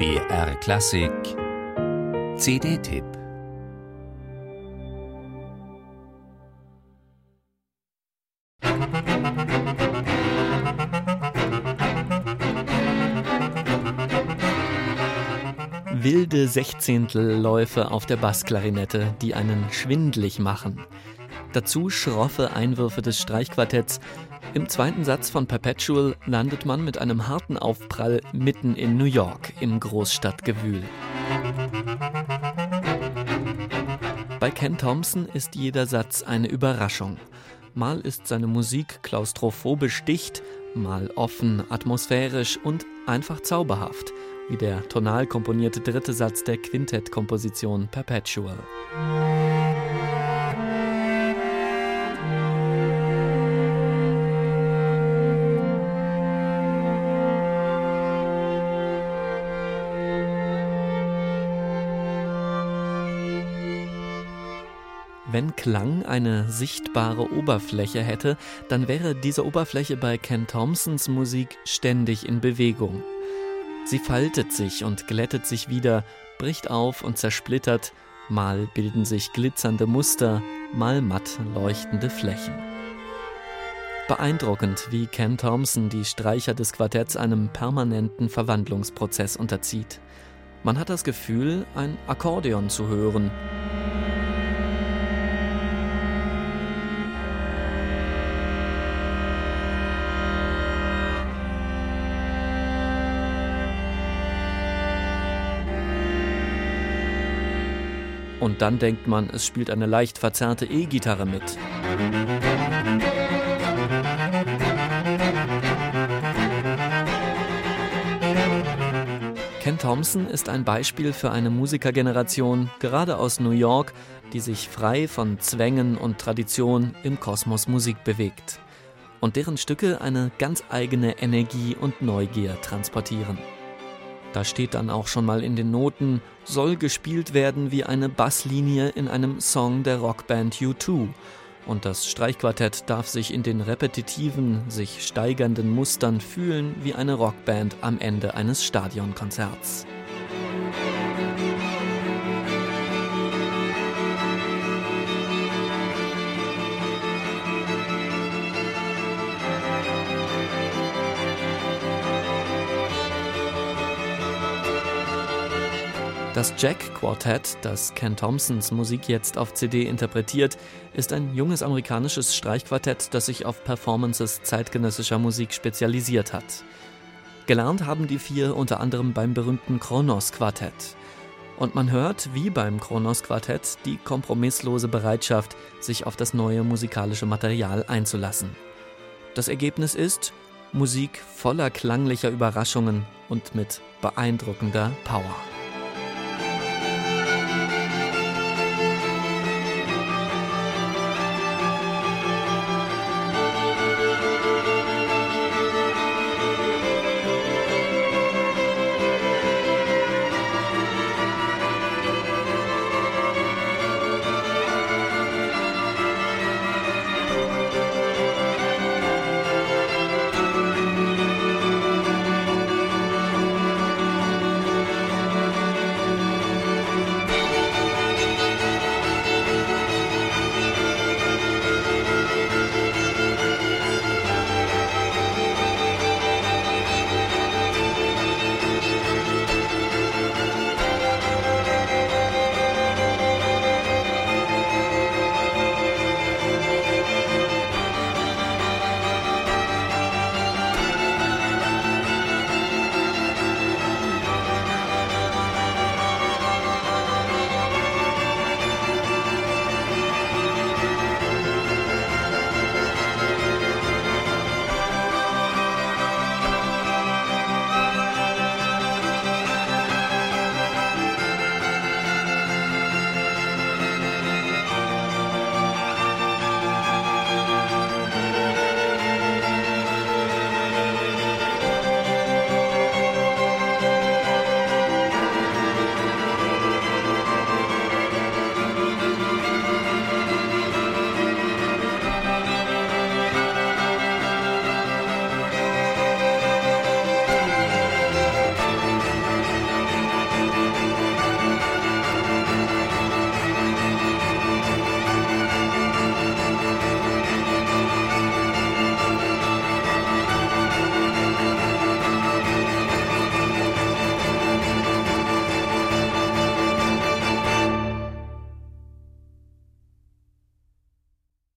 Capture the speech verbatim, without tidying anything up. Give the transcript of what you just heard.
B R-Klassik C D-Tipp. Wilde Sechzehntelläufe auf der Bassklarinette, die einen schwindlig machen. Dazu schroffe Einwürfe des Streichquartetts. Im zweiten Satz von Perpetual landet man mit einem harten Aufprall mitten in New York im Großstadtgewühl. Bei Ken Thomson ist jeder Satz eine Überraschung. Mal ist seine Musik klaustrophobisch dicht, mal offen, atmosphärisch und einfach zauberhaft, wie der tonal komponierte dritte Satz der Quintettkomposition Perpetual. Wenn Klang eine sichtbare Oberfläche hätte, dann wäre diese Oberfläche bei Ken Thomsons Musik ständig in Bewegung. Sie faltet sich und glättet sich wieder, bricht auf und zersplittert, mal bilden sich glitzernde Muster, mal matt leuchtende Flächen. Beeindruckend, wie Ken Thomson die Streicher des Quartetts einem permanenten Verwandlungsprozess unterzieht. Man hat das Gefühl, ein Akkordeon zu hören. Und dann denkt man, es spielt eine leicht verzerrte E-Gitarre mit. Ken Thomson ist ein Beispiel für eine Musikergeneration, gerade aus New York, die sich frei von Zwängen und Tradition im Kosmos Musik bewegt. Und deren Stücke eine ganz eigene Energie und Neugier transportieren. Da steht dann auch schon mal in den Noten, soll gespielt werden wie eine Basslinie in einem Song der Rockband U zwei. Und das Streichquartett darf sich in den repetitiven, sich steigernden Mustern fühlen wie eine Rockband am Ende eines Stadionkonzerts. Das Jack-Quartett, das Ken Thomsons Musik jetzt auf C D interpretiert, ist ein junges amerikanisches Streichquartett, das sich auf Performances zeitgenössischer Musik spezialisiert hat. Gelernt haben die vier unter anderem beim berühmten Kronos-Quartett. Und man hört, wie beim Kronos-Quartett, die kompromisslose Bereitschaft, sich auf das neue musikalische Material einzulassen. Das Ergebnis ist Musik voller klanglicher Überraschungen und mit beeindruckender Power.